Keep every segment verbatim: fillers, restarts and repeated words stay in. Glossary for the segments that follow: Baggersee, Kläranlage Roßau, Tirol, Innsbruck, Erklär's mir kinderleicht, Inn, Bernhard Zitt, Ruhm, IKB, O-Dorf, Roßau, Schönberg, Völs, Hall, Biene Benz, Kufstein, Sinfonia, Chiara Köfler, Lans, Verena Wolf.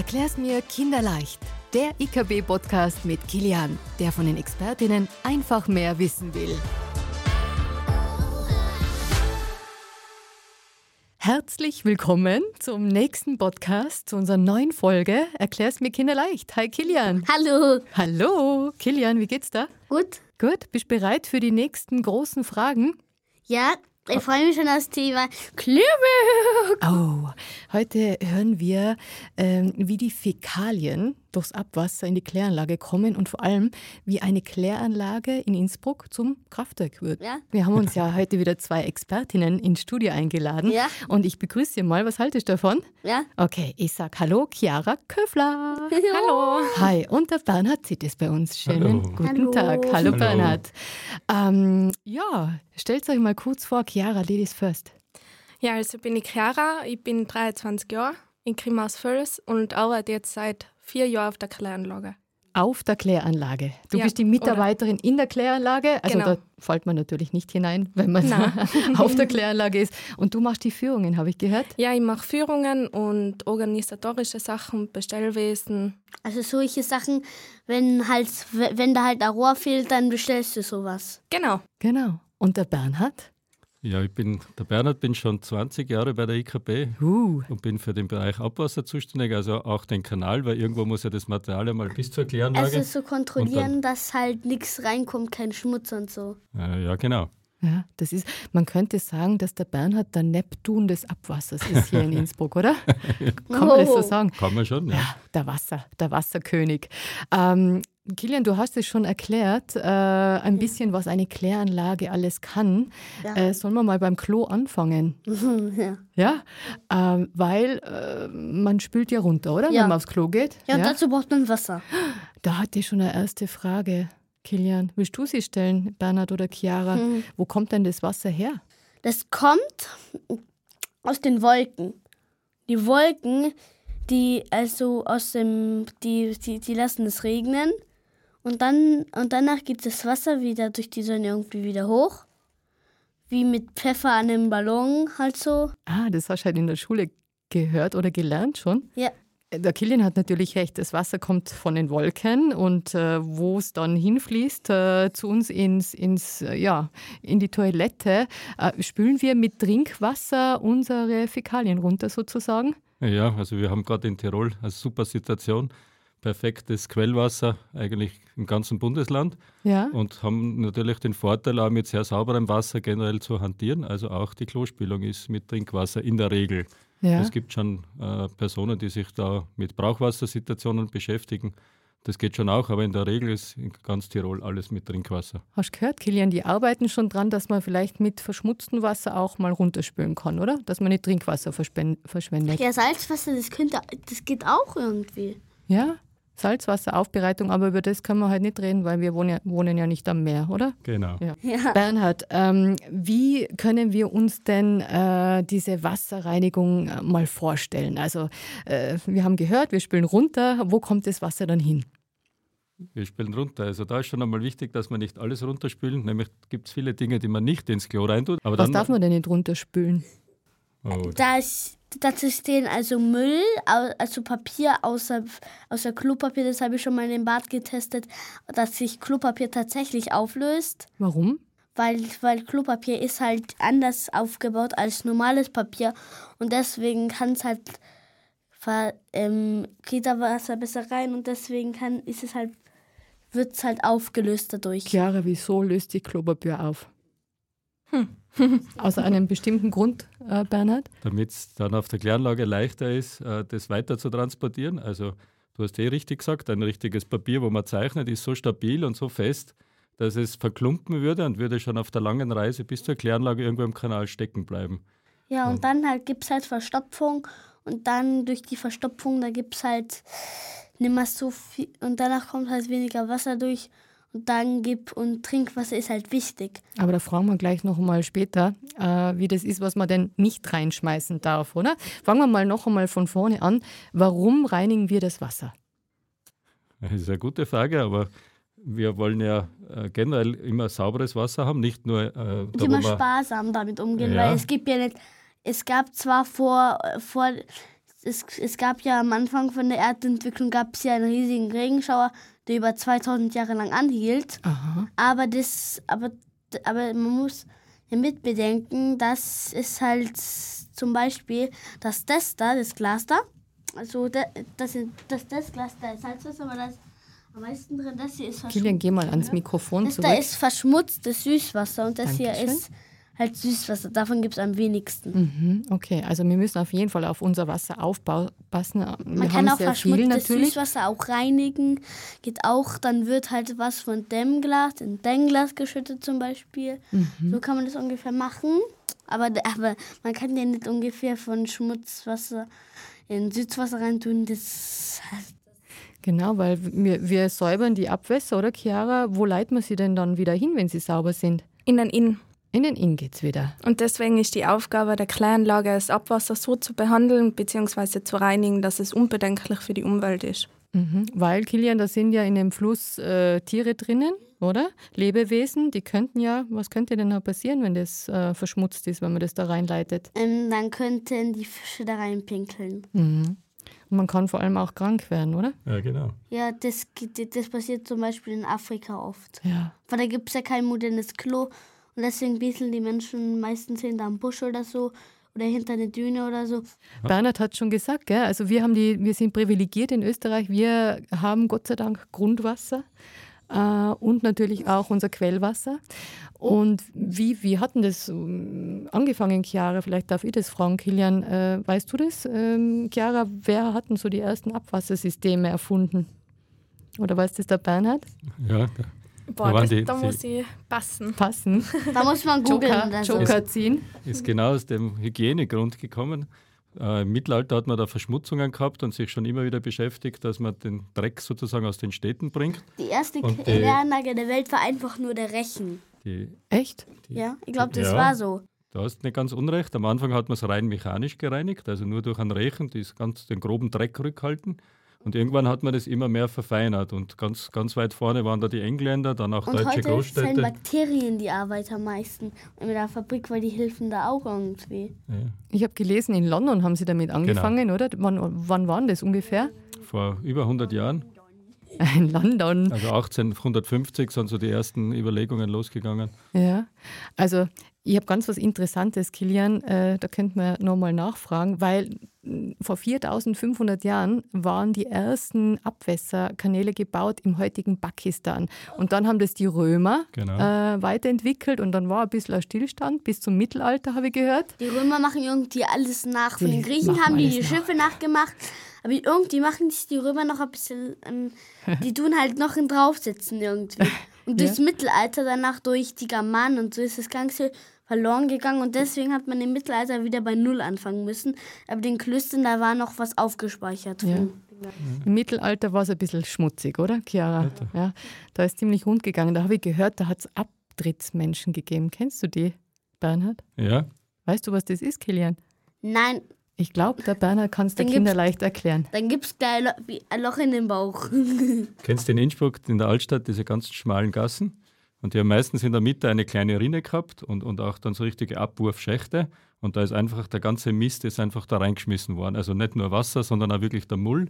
Erklär's mir kinderleicht. Der I K B-Podcast mit Kilian, der von den Expertinnen einfach mehr wissen will. Herzlich willkommen zum nächsten Podcast, zu unserer neuen Folge Erklär's mir kinderleicht. Hi Kilian. Hallo. Hallo. Kilian, wie geht's da? Gut. Gut, bist du bereit für die nächsten großen Fragen? Ja, ich oh. freue mich schon aufs Thema Klümel. Oh, heute hören wir, ähm, wie die Fäkalien durchs Abwasser in die Kläranlage kommen und vor allem, wie eine Kläranlage in Innsbruck zum Kraftwerk wird. Ja. Wir haben uns ja heute wieder zwei Expertinnen ins Studio eingeladen. Ja. Und ich begrüße Sie mal. Was haltest du davon? Ja. Okay, ich sage Hallo, Chiara Köfler. Hallo. Hi, und der Bernhard Zitt ist bei uns. Schönen Hallo. Guten Hallo. Tag. Hallo, Hallo. Bernhard. Ähm, ja, stellt euch mal kurz vor, Chiara, Ladies First. Ja, also bin ich Chiara, ich bin dreiundzwanzig Jahre, ich komme aus Völs und arbeite jetzt seit vier Jahre auf der Kläranlage. Auf der Kläranlage. Du ja, bist die Mitarbeiterin oder? In der Kläranlage. Also genau. Da fällt man natürlich nicht hinein, wenn man auf der Kläranlage ist. Und du machst die Führungen, habe ich gehört? Ja, ich mache Führungen und organisatorische Sachen, Bestellwesen. Also solche Sachen, wenn, halt, wenn da halt ein Rohr fehlt, dann bestellst du sowas. Genau. Genau. Und der Bernhard? Ja, ich bin der Bernhard, bin schon zwanzig Jahre bei der I K B uh. und bin für den Bereich Abwasser zuständig, also auch den Kanal, weil irgendwo muss ja das Material einmal bis zur Kläranlage. Also so kontrollieren, dann, dass halt nichts reinkommt, kein Schmutz und so. Äh, ja, genau. Ja, das ist, man könnte sagen, dass der Bernhard der Neptun des Abwassers ist hier in Innsbruck, oder? Ja. Kann man das so sagen? Kann man schon, ja. ja der Wasser, der Wasserkönig. Ähm, Kilian, du hast es schon erklärt, äh, ein bisschen, was eine Kläranlage alles kann. Ja. Äh, sollen wir mal beim Klo anfangen? Ja. ja? Ähm, weil äh, man spült ja runter, oder? Ja. Wenn man aufs Klo geht. Ja, ja, dazu braucht man Wasser. Da hatte ich schon eine erste Frage, Kilian. Willst du sie stellen, Bernhard oder Chiara? Hm. Wo kommt denn das Wasser her? Das kommt aus den Wolken. Die Wolken, die also aus dem, die, die, die lassen es regnen. Und dann und danach geht das Wasser wieder durch die Sonne irgendwie wieder hoch. Wie mit Pfeffer an einem Ballon halt so. Ah, das hast du halt in der Schule gehört oder gelernt schon? Ja. Der Kilian hat natürlich recht, das Wasser kommt von den Wolken und äh, wo es dann hinfließt, äh, zu uns ins, ins, äh, ja, in die Toilette, äh, spülen wir mit Trinkwasser unsere Fäkalien runter sozusagen? Ja, also wir haben gerade in Tirol eine super Situation. Perfektes Quellwasser eigentlich im ganzen Bundesland ja. und haben natürlich den Vorteil, auch mit sehr sauberem Wasser generell zu hantieren. Also auch die Klospülung ist mit Trinkwasser in der Regel. Ja. Es gibt schon äh, Personen, die sich da mit Brauchwassersituationen beschäftigen. Das geht schon auch, aber in der Regel ist in ganz Tirol alles mit Trinkwasser. Hast du gehört, Kilian, die arbeiten schon dran, dass man vielleicht mit verschmutztem Wasser auch mal runterspülen kann, oder? Dass man nicht Trinkwasser verschwendet. Ja, Salzwasser, das, könnte, das geht auch irgendwie. Ja, Salzwasseraufbereitung, aber über das können wir halt nicht reden, weil wir wohnen ja, wohnen ja nicht am Meer, oder? Genau. Ja. Ja. Bernhard, ähm, wie können wir uns denn äh, diese Wasserreinigung äh, mal vorstellen? Also äh, wir haben gehört, wir spülen runter. Wo kommt das Wasser dann hin? Wir spülen runter. Also da ist schon einmal wichtig, dass wir nicht alles runterspülen. Nämlich gibt es viele Dinge, die man nicht ins Klo reintut. Aber was darf man denn nicht runterspülen? Oh. Das... Dazu stehen also Müll, also Papier außer, außer Klopapier. Das habe ich schon mal in dem Bad getestet, dass sich Klopapier tatsächlich auflöst. Warum? Weil, weil Klopapier ist halt anders aufgebaut als normales Papier. Und deswegen kann es halt, ähm, geht da Wasser besser rein und deswegen kann, ist es halt, wird es halt aufgelöst dadurch. Chiara, wieso löst sich Klopapier auf? Hm. Aus einem bestimmten Grund, äh, Bernhard? Damit es dann auf der Kläranlage leichter ist, äh, das weiter zu transportieren. Also du hast eh richtig gesagt, ein richtiges Papier, wo man zeichnet, ist so stabil und so fest, dass es verklumpen würde und würde schon auf der langen Reise bis zur Kläranlage irgendwo im Kanal stecken bleiben. Ja, und, und dann halt gibt es halt Verstopfung und dann durch die Verstopfung, da gibt es halt nicht mehr so viel und danach kommt halt weniger Wasser durch. Und dann gibt und Trinkwasser ist halt wichtig. Aber da fragen wir gleich noch mal später, äh, wie das ist, was man denn nicht reinschmeißen darf, oder? Fangen wir mal noch einmal von vorne an. Warum reinigen wir das Wasser? Das ist eine gute Frage, aber wir wollen ja äh, generell immer sauberes Wasser haben, nicht nur. Äh, und immer sparsam damit umgehen, ja. weil es gibt ja nicht. Es gab zwar vor vor es, es gab ja am Anfang von der Erdentwicklung gab es ja einen riesigen Regenschauer, der über zweitausend Jahre lang anhielt. Aha. Aber das, aber, aber man muss mit bedenken, dass es halt zum Beispiel das das da, das Glas da, also das, das, das, das Glas da ist Salzwasser, aber das am meisten drin, das hier ist verschmutzt. Kilian, geh mal ans Mikrofon das zurück. Das da ist verschmutztes Süßwasser und das Dankeschön. Hier ist halt Süßwasser. Davon gibt es am wenigsten. Mhm, okay, also wir müssen auf jeden Fall auf unser Wasser aufpassen. Wir Man kann auch verschmutztes Süßwasser auch reinigen. Geht auch, dann wird halt was von dem Glas in dem Glas geschüttet zum Beispiel. Mhm. So kann man das ungefähr machen. Aber, aber man kann ja nicht ungefähr von Schmutzwasser in Süßwasser reintun. Das heißt, genau, weil wir, wir säubern die Abwässer, oder Chiara? Wo leiten wir sie denn dann wieder hin, wenn sie sauber sind? In den Inn. In den Inn geht's wieder. Und deswegen ist die Aufgabe der Kläranlage, das Abwasser so zu behandeln bzw. zu reinigen, dass es unbedenklich für die Umwelt ist. Mhm. Weil, Kilian, da sind ja in dem Fluss äh, Tiere drinnen, oder? Lebewesen, die könnten ja, was könnte denn da passieren, wenn das äh, verschmutzt ist, wenn man das da reinleitet? Ähm, dann könnten die Fische da reinpinkeln. Mhm. Und man kann vor allem auch krank werden, oder? Ja, genau. Ja, das, das passiert zum Beispiel in Afrika oft. Ja. Weil da gibt es ja kein modernes Klo und deswegen bieseln die Menschen meistens hinter einem Busch oder so oder hinter eine Düne oder so. Bernhard hat schon gesagt, gell? Also wir, haben die, wir sind privilegiert in Österreich. Wir haben Gott sei Dank Grundwasser äh, und natürlich auch unser Quellwasser. Und wie, wie hat denn das angefangen, Chiara? Vielleicht darf ich das fragen, Kilian. Äh, weißt du das, ähm, Chiara? Wer hat denn so die ersten Abwassersysteme erfunden? Oder weißt du das, der Bernhard? Ja, Boah, da, das, die, da muss die, ich passen. passen. Da muss man googeln. Joker, Joker ziehen. Ist genau aus dem Hygienegrund gekommen. Äh, Im Mittelalter hat man da Verschmutzungen gehabt und sich schon immer wieder beschäftigt, dass man den Dreck sozusagen aus den Städten bringt. Die erste Kläranlage der Welt war einfach nur der Rechen. Die, Echt? Die, ja, ich glaube, das ja, war so. Du hast nicht ganz unrecht. Am Anfang hat man es rein mechanisch gereinigt, also nur durch einen Rechen, die ganz den groben Dreck rückhalten. Und irgendwann hat man das immer mehr verfeinert. Und ganz, ganz weit vorne waren da die Engländer, dann auch und deutsche Großstädte. Und heute sind Bakterien die Arbeiter am meisten. Und in der Fabrik, weil die helfen da auch irgendwie. Ja. Ich habe gelesen, in London haben sie damit angefangen, genau. Oder? Wann, wann waren das ungefähr? Vor über hundert Jahren. In London. Also achtzehnhundertfünfzig sind so die ersten Überlegungen losgegangen. Ja, also ich habe ganz was Interessantes, Kilian, äh, da könnte man nochmal nachfragen, weil vor viertausendfünfhundert Jahren waren die ersten Abwässerkanäle gebaut im heutigen Pakistan. Und dann haben das die Römer genau. äh, weiterentwickelt und dann war ein bisschen ein Stillstand, bis zum Mittelalter, habe ich gehört. Die Römer machen irgendwie alles nach. Von den Griechen haben die die Schiffe nachgemacht. Aber irgendwie machen sich die Römer noch ein bisschen, ähm, die tun halt noch ein Draufsitzen irgendwie. Und durchs ja. Mittelalter danach, durch die Germanen und so ist das Ganze verloren gegangen. Und deswegen hat man im Mittelalter wieder bei Null anfangen müssen. Aber den Klöstern, da war noch was aufgespeichert. Ja. Im Mittelalter war es ein bisschen schmutzig, oder, Chiara? Ja, da ist ziemlich rund gegangen. Da habe ich gehört, da hat es Abtrittsmenschen gegeben. Kennst du die, Bernhard? Ja. Weißt du, was das ist, Kilian? Nein. Ich glaube, der Bernhard kann es den Kindern leicht erklären. Dann gibt es gleich ein Loch in den Bauch. Kennst du in Innsbruck, in der Altstadt, diese ganz schmalen Gassen? Und die haben meistens in der Mitte eine kleine Rinne gehabt und, und auch dann so richtige Abwurfschächte. Und da ist einfach der ganze Mist ist einfach da reingeschmissen worden. Also nicht nur Wasser, sondern auch wirklich der Müll.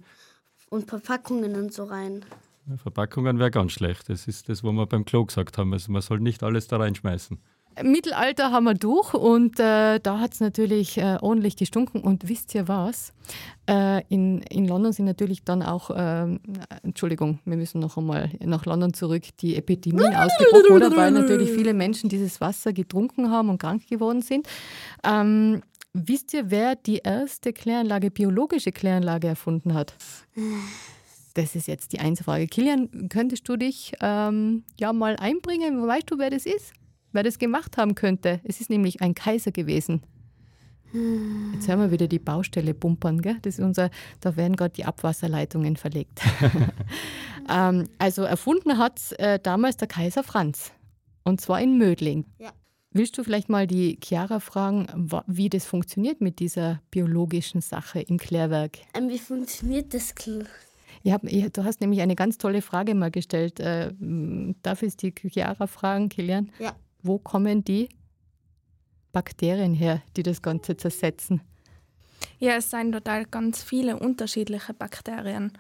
Und Verpackungen und so rein. Ja, Verpackungen wäre ganz schlecht. Das ist das, was wir beim Klo gesagt haben. Also man soll nicht alles da reinschmeißen. Mittelalter haben wir durch und äh, da hat es natürlich äh, ordentlich gestunken. Und wisst ihr was? Äh, in, in London sind natürlich dann auch, äh, Entschuldigung, wir müssen noch einmal nach London zurück, die Epidemien ausgebrochen, oder? Weil natürlich viele Menschen dieses Wasser getrunken haben und krank geworden sind. Ähm, wisst ihr, wer die erste Kläranlage, biologische Kläranlage erfunden hat? Das ist jetzt die Einzelfrage. Kilian, könntest du dich ähm, ja mal einbringen? Weißt du, wer das ist? Wer das gemacht haben könnte. Es ist nämlich ein Kaiser gewesen. Jetzt hören wir wieder die Baustelle pumpern, gell? Das ist unser, da werden gerade die Abwasserleitungen verlegt. ähm, also erfunden hat es äh, damals der Kaiser Franz. Und zwar in Mödling. Ja. Willst du vielleicht mal die Chiara fragen, wie das funktioniert mit dieser biologischen Sache im Klärwerk? Wie funktioniert das Klärwerk? Ich hab, ich, du hast nämlich eine ganz tolle Frage mal gestellt. Äh, darf ich die Chiara fragen, Kilian? Ja. Wo kommen die Bakterien her, die das Ganze zersetzen? Ja, es sind total ganz viele unterschiedliche Bakterien.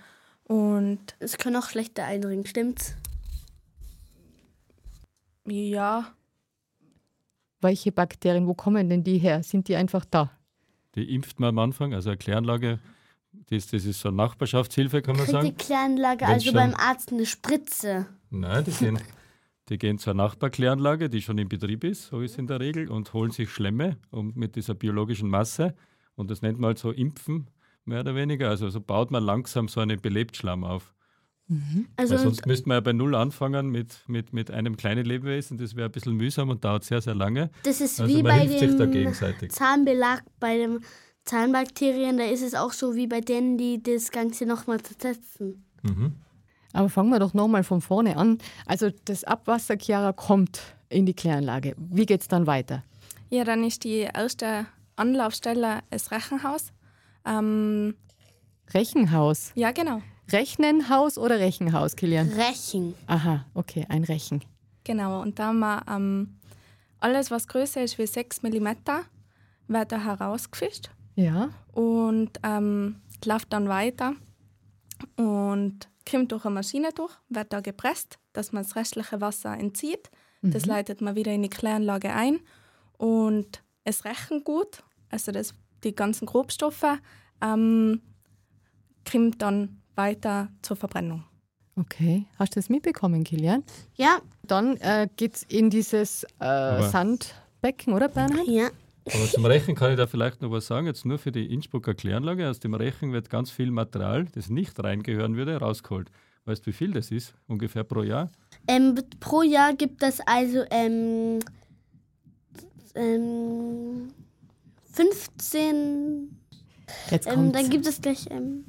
Und es kann auch schlechter eindringen, stimmt's? Ja. Welche Bakterien, wo kommen denn die her? Sind die einfach da? Die impft man am Anfang, also eine Kläranlage, das, das ist so eine Nachbarschaftshilfe, kann man sagen. Die Kläranlage, also schon, beim Arzt eine Spritze? Nein, die, sind, die gehen zur Nachbarkläranlage, die schon in Betrieb ist, so ist es in der Regel, und holen sich Schlemme um, mit dieser biologischen Masse. Und das nennt man halt so Impfen, mehr oder weniger. Also so baut man langsam so einen Belebtschlamm auf. Mhm. Also sonst müsste man ja bei Null anfangen mit, mit, mit einem kleinen Lebewesen. Das wäre ein bisschen mühsam und dauert sehr, sehr lange. Das ist also wie bei dem Zahnbelag, bei den Zahnbakterien. Da ist es auch so wie bei denen, die das Ganze nochmal zersetzen. Mhm. Aber fangen wir doch nochmal von vorne an. Also das Abwasser, Chiara, kommt in die Kläranlage. Wie geht es dann weiter? Ja, dann ist die erste Anlaufstelle das Rechenhaus. Ähm, Rechenhaus? Ja, genau. Rechnenhaus oder Rechenhaus, Kilian? Rechen. Aha, okay, ein Rechen. Genau, und da haben wir ähm, alles, was größer ist wie sechs Millimeter, wird da herausgefischt. Ja. Und ähm, läuft dann weiter und kommt durch eine Maschine durch, wird da gepresst, dass man das restliche Wasser entzieht. Mhm. Das leitet man wieder in die Kläranlage ein. Und es Rechengut, also das, die ganzen Grobstoffe, ähm, kommt dann weiter zur Verbrennung. Okay. Hast du das mitbekommen, Kilian? Ja. Dann äh, geht es in dieses äh, Sandbecken, oder, Bernhard? Ja. Aber zum Rechen kann ich da vielleicht noch was sagen, jetzt nur für die Innsbrucker Kläranlage. Aus dem Rechen wird ganz viel Material, das nicht reingehören würde, rausgeholt. Weißt du, wie viel das ist? Ungefähr pro Jahr? Ähm, pro Jahr gibt es also ähm, ähm, fünfzehn... Jetzt kommt's. Ähm, dann gibt es gleich... Ähm,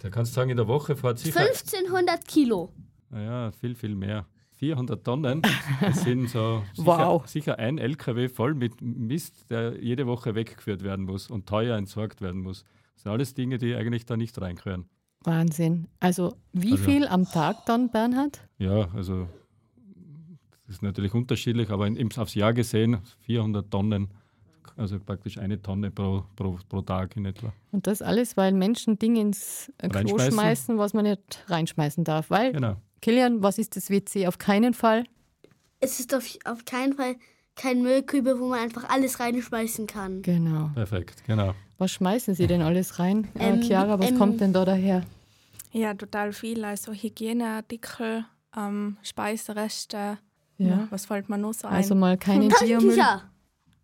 Da kannst du sagen, in der Woche fährt sicher fünfzehnhundert Kilo. Naja, viel, viel mehr. vierhundert Tonnen. Das sind so sicher, wow. sicher ein L K W voll mit Mist, der jede Woche weggeführt werden muss und teuer entsorgt werden muss. Das sind alles Dinge, die eigentlich da nicht reinkören. Wahnsinn. Also wie also, viel am Tag dann, Bernhard? Ja, also das ist natürlich unterschiedlich, aber in, aufs Jahr gesehen vierhundert Tonnen. Also praktisch eine Tonne pro, pro, pro Tag in etwa. Und das alles, weil Menschen Dinge ins Klo schmeißen, was man nicht reinschmeißen darf. Weil, genau. Kilian, was ist das W C? Auf keinen Fall? Es ist auf, auf keinen Fall kein Müllkübel, wo man einfach alles reinschmeißen kann. Genau. Perfekt, genau. Was schmeißen Sie denn alles rein? Ähm, äh, Chiara, was ähm, kommt denn da daher? Ja, total viel. Also Hygieneartikel, ähm, Speisereste. Ja. Ja, was fällt mir noch so ein? Also mal keine Biomüll.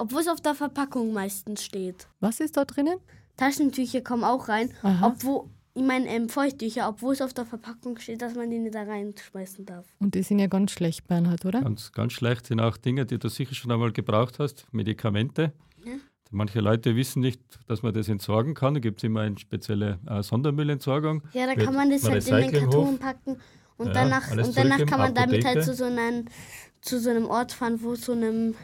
Obwohl es auf der Verpackung meistens steht. Was ist da drinnen? Taschentücher kommen auch rein. Aha. Obwohl, ich meine, ähm, Feuchttücher, obwohl es auf der Verpackung steht, dass man die nicht da reinschmeißen darf. Und die sind ja ganz schlecht, Bernhard, oder? Ganz, ganz schlecht sind auch Dinge, die du sicher schon einmal gebraucht hast, Medikamente. Ja. Manche Leute wissen nicht, dass man das entsorgen kann. Da gibt es immer eine spezielle äh, Sondermüllentsorgung. Ja, da kann man das halt in den Karton packen. Und ja, danach, und danach kann man Apotheke. damit halt zu so, einem, zu so einem Ort fahren, wo so einem...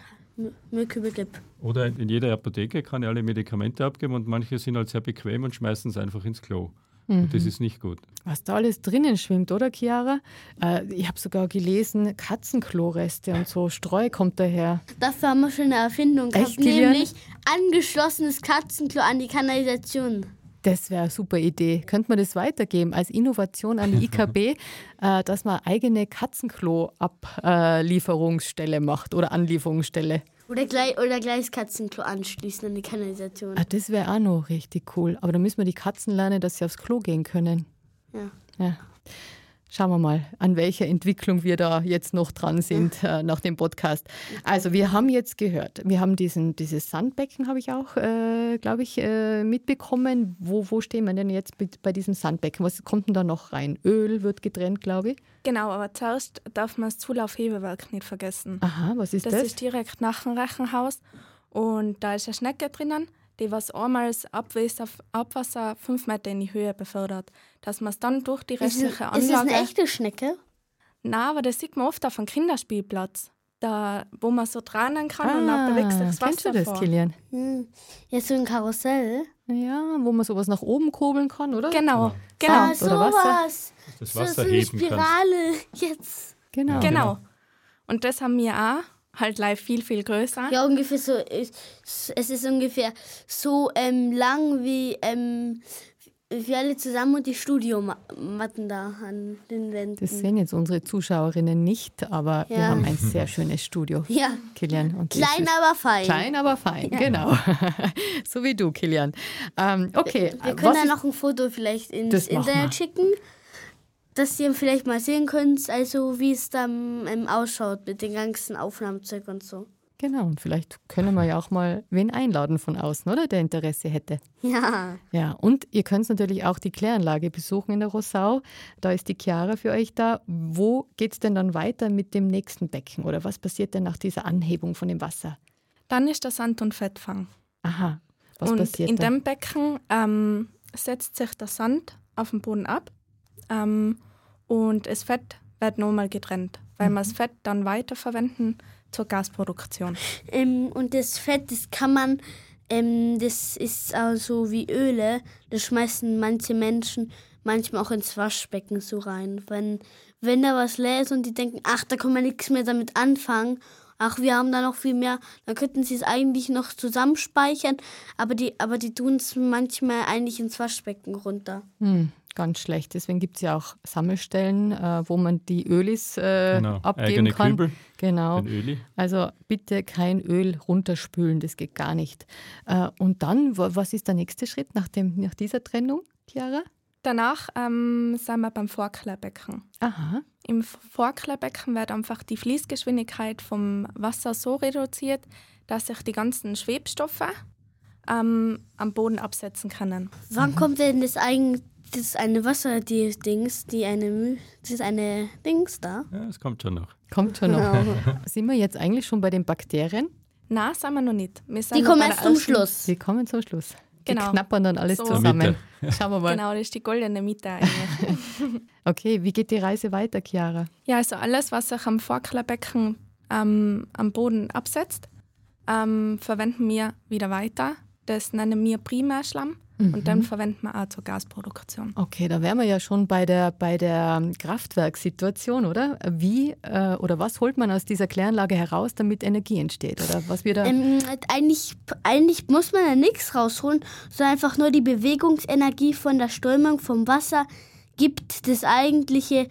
Müllkübel gibt. Oder in jeder Apotheke kann ich alle Medikamente abgeben und manche sind halt sehr bequem und schmeißen es einfach ins Klo. Mhm. Und das ist nicht gut. Was da alles drinnen schwimmt, oder Chiara? Äh, ich habe sogar gelesen, Katzenkloreste und so, Streu kommt daher. Dafür haben wir schon eine Erfindung gehabt, nämlich angeschlossenes Katzenklo an die Kanalisation. Das wäre eine super Idee. Könnte man das weitergeben als Innovation an die I K B, äh, dass man eigene Katzenklo-Ablieferungsstelle macht oder Anlieferungsstelle? Oder gleich, oder gleich das Katzenklo anschließen an die Kanalisation. Ah, das wäre auch noch richtig cool. Aber dann müssen wir die Katzen lernen, dass sie aufs Klo gehen können. Ja. Ja. Schauen wir mal, an welcher Entwicklung wir da jetzt noch dran sind, ja. äh, nach dem Podcast. Also wir haben jetzt gehört, wir haben diesen, dieses Sandbecken, habe ich auch, äh, glaube ich, äh, mitbekommen. Wo, wo stehen wir denn jetzt bei diesem Sandbecken? Was kommt denn da noch rein? Öl wird getrennt, glaube ich. Genau, aber zuerst darf man das Zulaufhebewerk nicht vergessen. Aha, was ist das? Das ist direkt nach dem Rechenhaus und da ist eine Schnecke drinnen, die was einmal das Abwasser fünf Meter in die Höhe befördert, dass man es dann durch die restliche Anlage... Ist das eine echte Schnecke? Nein, aber das sieht man oft auf einem Kinderspielplatz, da, wo man so dran kann ah, und dann bewegt sich das Wasser vor. Kennst du das, Kilian? Hm. Ja, so ein Karussell. Ja, wo man sowas nach oben kurbeln kann, oder? Genau. genau. Ah, so was. Das Wasser so, so eine heben Spirale kannst. Jetzt. Genau. Ja, genau. Und das haben wir auch halt live viel, viel größer. Ja, ungefähr so. Es ist ungefähr so ähm, lang wie, ähm, wie alle zusammen und die Studiomatten da an den Wänden. Das sehen jetzt unsere Zuschauerinnen nicht, aber ja. Wir haben ein sehr schönes Studio. Ja. Kilian und klein, aber fein. Klein, aber fein, ja. Genau. So wie du, Kilian. Ähm, okay. Wir, wir können da noch ein Foto vielleicht ins Internet schicken, dass ihr vielleicht mal sehen könnt, also wie es dann ähm, ausschaut mit dem ganzen Aufnahmezeug und so. Genau, und vielleicht können wir ja auch mal wen einladen von außen, oder? Der Interesse hätte. Ja. Ja, und ihr könnt natürlich auch die Kläranlage besuchen in der Roßau. Da ist die Chiara für euch da. Wo geht es denn dann weiter mit dem nächsten Becken? Oder was passiert denn nach dieser Anhebung von dem Wasser? Dann ist der Sand- und Fettfang. Aha, was und passiert in dann? In dem Becken ähm, setzt sich der Sand auf den Boden ab. Ähm, und das Fett wird nochmal getrennt, weil mhm. wir das Fett dann weiterverwenden zur Gasproduktion. Ähm, und das Fett, das kann man, ähm, das ist auch so wie Öle, das schmeißen manche Menschen manchmal auch ins Waschbecken so rein. Wenn, wenn da was leer ist und die denken, ach, da kann man nichts mehr damit anfangen, ach, wir haben da noch viel mehr, dann könnten sie es eigentlich noch zusammenspeichern, aber die, aber die tun es manchmal eigentlich ins Waschbecken runter. Mhm. Ganz schlecht. Deswegen gibt es ja auch Sammelstellen, äh, wo man die Ölis äh, genau. abgeben Eigene kann. Kübel. Genau. Also bitte kein Öl runterspülen, das geht gar nicht. Äh, und dann, w- was ist der nächste Schritt nach, dem, nach dieser Trennung, Chiara? Danach ähm, sind wir beim Vorklärbecken. Aha. Im Vorklärbecken wird einfach die Fließgeschwindigkeit vom Wasser so reduziert, dass sich die ganzen Schwebstoffe ähm, am Boden absetzen können. Wann mhm. kommt denn das eigentlich? Das ist eine Wasser, die Dings, die eine, das ist eine Dings da. Ja, es kommt schon noch. Kommt schon noch. Genau. Sind wir jetzt eigentlich schon bei den Bakterien? Nein, sind wir noch nicht. Wir sind die noch kommen erst zum Schluss. Schluss. Die kommen zum Schluss. Genau. Die knappern dann alles so zusammen. Schauen wir mal. Genau, das ist die goldene Mitte eigentlich. Okay, wie geht die Reise weiter, Chiara? Ja, also alles, was sich am Vorklärbecken ähm, am Boden absetzt, ähm, verwenden wir wieder weiter. Das nennen wir Primärschlamm. Und mhm. dann verwenden wir auch zur Gasproduktion. Okay, da wären wir ja schon bei der, bei der Kraftwerkssituation, oder? Wie äh, oder was holt man aus dieser Kläranlage heraus, damit Energie entsteht? Oder was wir da ähm, eigentlich, eigentlich muss man ja nichts rausholen, sondern einfach nur die Bewegungsenergie von der Strömung vom Wasser gibt das eigentliche,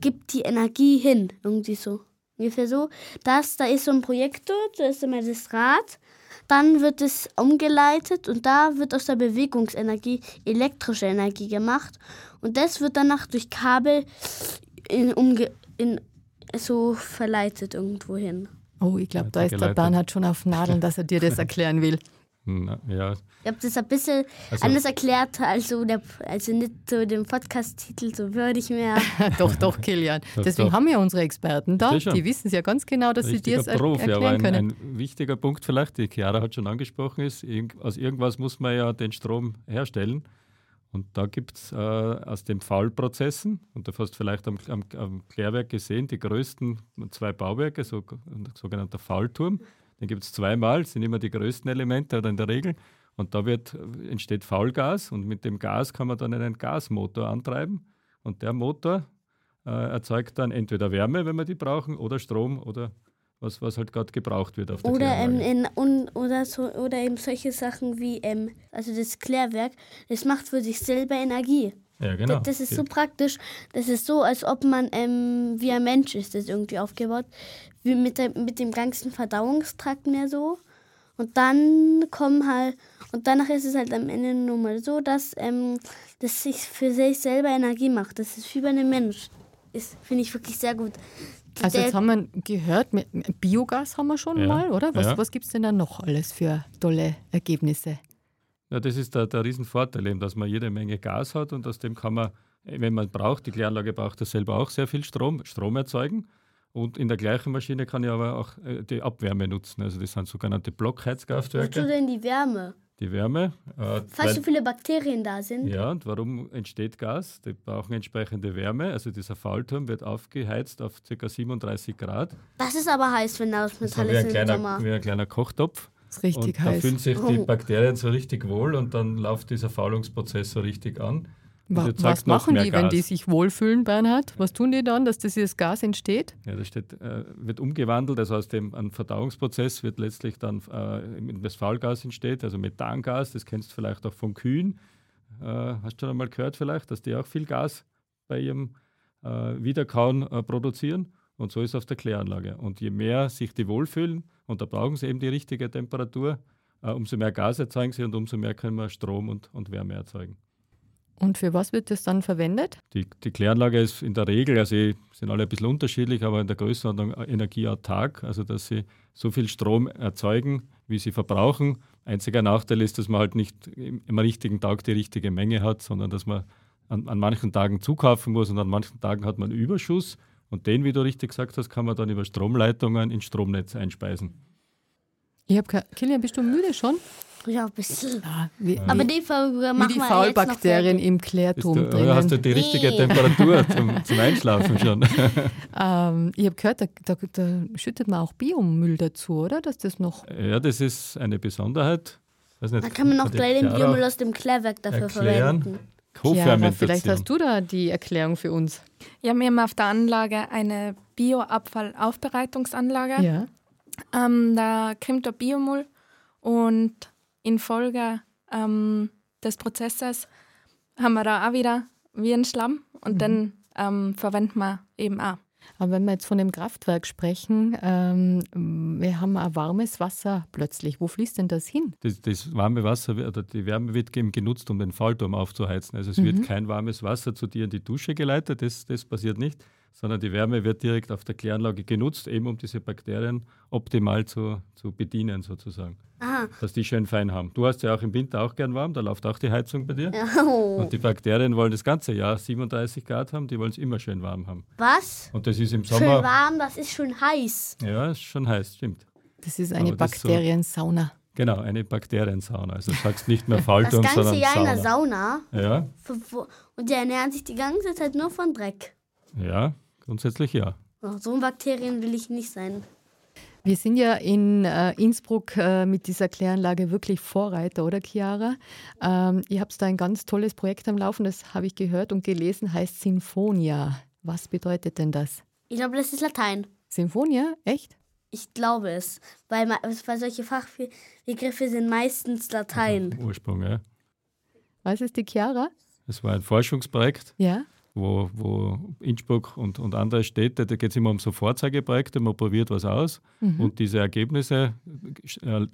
gibt die Energie hin. Irgendwie so. Ungefähr so. Das, da ist so ein Projektor, da ist immer das Rad. Dann wird es umgeleitet und da wird aus der Bewegungsenergie elektrische Energie gemacht. Und das wird danach durch Kabel in, umge- in, so verleitet irgendwo hin. Oh, ich glaube, da ist geleitet. Der Bernhard schon auf Nadeln, dass er dir das erklären will. Na, ja. Ich habe das ein bisschen also, anders erklärt, also, der, also nicht so den Podcast-Titel, so würdig mehr. doch, doch, Kilian. Doch, Deswegen doch. haben wir unsere Experten da, Sicher. Die wissen es ja ganz genau, dass Richtiger sie dir das er- Profi, erklären aber ein, können. Ein wichtiger Punkt vielleicht, die Chiara hat schon angesprochen, ist, aus irgendwas muss man ja den Strom herstellen. Und da gibt es äh, aus den Faulprozessen, und da hast du vielleicht am, am, am Klärwerk gesehen, die größten zwei Bauwerke, so, sogenannter Faulturm. Den gibt es zweimal, sind immer die größten Elemente oder in der Regel. Und da wird, entsteht Faulgas und mit dem Gas kann man dann einen Gasmotor antreiben. Und der Motor äh, erzeugt dann entweder Wärme, wenn wir die brauchen, oder Strom oder was, was halt gerade gebraucht wird auf der oder, Kläranlage. Ähm, in, und, oder, so, oder eben solche Sachen wie ähm, also das Klärwerk, das macht für sich selber Energie. Ja, genau. Das, das ist so praktisch, das ist so, als ob man ähm, wie ein Mensch ist, das irgendwie aufgebaut, wie mit, der, mit dem ganzen Verdauungstrakt mehr so. Und dann kommen halt, und danach ist es halt am Ende nur mal so, dass ähm, das sich für sich selber Energie macht. Das ist wie bei einem Mensch. Ist, finde ich wirklich sehr gut. Also jetzt haben wir gehört, Biogas haben wir schon ja. mal, oder? Was, ja. was gibt es denn da noch alles für tolle Ergebnisse? Ja, das ist der, der Riesenvorteil, eben, dass man jede Menge Gas hat und aus dem kann man, wenn man braucht, die Kläranlage braucht ja selber auch sehr viel Strom, Strom erzeugen. Und in der gleichen Maschine kann ich aber auch die Abwärme nutzen. Also das sind sogenannte Blockheizkraftwerke. Wozu denn die Wärme? Die Wärme. Äh, Fast so viele Bakterien da sind. Ja, und warum entsteht Gas? Die brauchen entsprechende Wärme. Also dieser Faulturm wird aufgeheizt auf ca. siebenunddreißig Grad. Das ist aber heiß, wenn da aus Metall ist im Sommer. Wie ein kleiner Kochtopf. Richtig und da heiß. Fühlen sich die Bakterien so richtig wohl und dann läuft dieser Faulungsprozess so richtig an. Also was machen die, Gas. Wenn die sich wohlfühlen, Bernhard? Was tun die dann, dass dieses Gas entsteht? Ja, das steht, äh, wird umgewandelt, also aus dem ein Verdauungsprozess wird letztlich dann äh, das Faulgas entsteht, also Methangas, das kennst du vielleicht auch von Kühen. Äh, hast du schon einmal gehört vielleicht, dass die auch viel Gas bei ihrem äh, Wiederkauen äh, produzieren? Und so ist es auf der Kläranlage. Und je mehr sich die wohlfühlen, und da brauchen sie eben die richtige Temperatur, äh, umso mehr Gas erzeugen sie und umso mehr können wir Strom und, und Wärme erzeugen. Und für was wird das dann verwendet? Die, die Kläranlage ist in der Regel, also sind alle ein bisschen unterschiedlich, aber in der Größenordnung energieautark, also dass sie so viel Strom erzeugen, wie sie verbrauchen. Einziger Nachteil ist, dass man halt nicht im richtigen Tag die richtige Menge hat, sondern dass man an, an manchen Tagen zukaufen muss und an manchen Tagen hat man einen Überschuss. Und den, wie du richtig gesagt hast, kann man dann über Stromleitungen ins Stromnetz einspeisen. Ich hab keine... Kilian, bist du müde schon? Ja, ein bisschen. Ah, wie, ja. Aber die Folge machen wie die Faulbakterien im Klärturm du, drinnen. Du hast ja die richtige nee. Temperatur zum, zum Einschlafen schon. ähm, ich habe gehört, da, da, da schüttet man auch Biomüll dazu, oder? Dass das noch ja, das ist eine Besonderheit. Nicht, da kann man auch gleich den Biomüll aus dem Klärwerk dafür erklären. Verwenden. Chiara, vielleicht hast du da die Erklärung für uns. Ja, wir haben auf der Anlage eine Bioabfallaufbereitungsanlage. Ja. Ähm, da kommt der Biomüll und infolge ähm, des Prozesses haben wir da auch wieder wie einen Schlamm und mhm. den ähm, verwenden wir eben auch. Aber wenn wir jetzt von dem Kraftwerk sprechen, ähm, wir haben auch warmes Wasser plötzlich. Wo fließt denn das hin? Das, das warme Wasser oder die Wärme wird eben genutzt, um den Faulturm aufzuheizen. Also es mhm. wird kein warmes Wasser zu dir in die Dusche geleitet, das, das passiert nicht, sondern die Wärme wird direkt auf der Kläranlage genutzt, eben um diese Bakterien optimal zu, zu bedienen sozusagen. Aha. Dass die schön fein haben. Du hast ja auch im Winter auch gern warm, da läuft auch die Heizung bei dir. Oh. Und die Bakterien wollen das ganze Jahr siebenunddreißig Grad haben, die wollen es immer schön warm haben. Was? Und das ist im Sommer... Schön warm, das ist schon heiß. Ja, ist schon heiß, stimmt. Das ist eine Bakteriensauna. Genau, eine Bakteriensauna. Also du sagst nicht mehr Faulturm, sondern Sauna. Das ganze Jahr in der Sauna. Ja. Und die ernähren sich die ganze Zeit nur von Dreck. Ja, grundsätzlich ja. So ein Bakterien will ich nicht sein. Wir sind ja in äh, Innsbruck äh, mit dieser Kläranlage wirklich Vorreiter, oder Chiara? Ähm, ihr habt da ein ganz tolles Projekt am Laufen, das habe ich gehört und gelesen, heißt Sinfonia. Was bedeutet denn das? Ich glaube, das ist Latein. Sinfonia? Echt? Ich glaube es, weil, weil solche Fachbegriffe sind meistens Latein. Also Ursprung, ja. Was ist die Chiara? Es war ein Forschungsprojekt. Ja. Wo, wo Innsbruck und, und andere Städte, da geht es immer um so Vorzeigeprojekte, man probiert was aus mhm. und diese Ergebnisse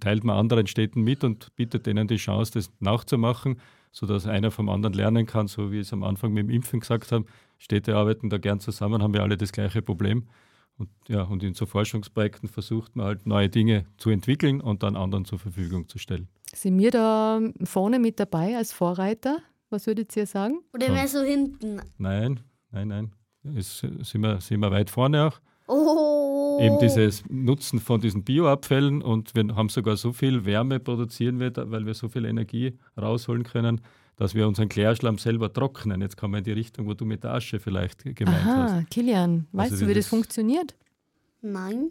teilt man anderen Städten mit und bietet denen die Chance, das nachzumachen, sodass einer vom anderen lernen kann, so wie es am Anfang mit dem Impfen gesagt haben, Städte arbeiten da gern zusammen, haben wir alle das gleiche Problem. Und, ja, und in so Forschungsprojekten versucht man halt neue Dinge zu entwickeln und dann anderen zur Verfügung zu stellen. Sind wir da vorne mit dabei als Vorreiter? Was würdet ihr sagen? Oder mehr so hinten? Nein, nein, nein. Es sind wir, sind wir weit vorne auch. Oh. Eben dieses Nutzen von diesen Bioabfällen und wir haben sogar so viel Wärme produzieren wir, weil wir so viel Energie rausholen können, dass wir unseren Klärschlamm selber trocknen. Jetzt kommen wir in die Richtung, wo du mit der Asche vielleicht gemeint Aha, hast. Ah, Kilian, weißt also du, wie das funktioniert? Nein.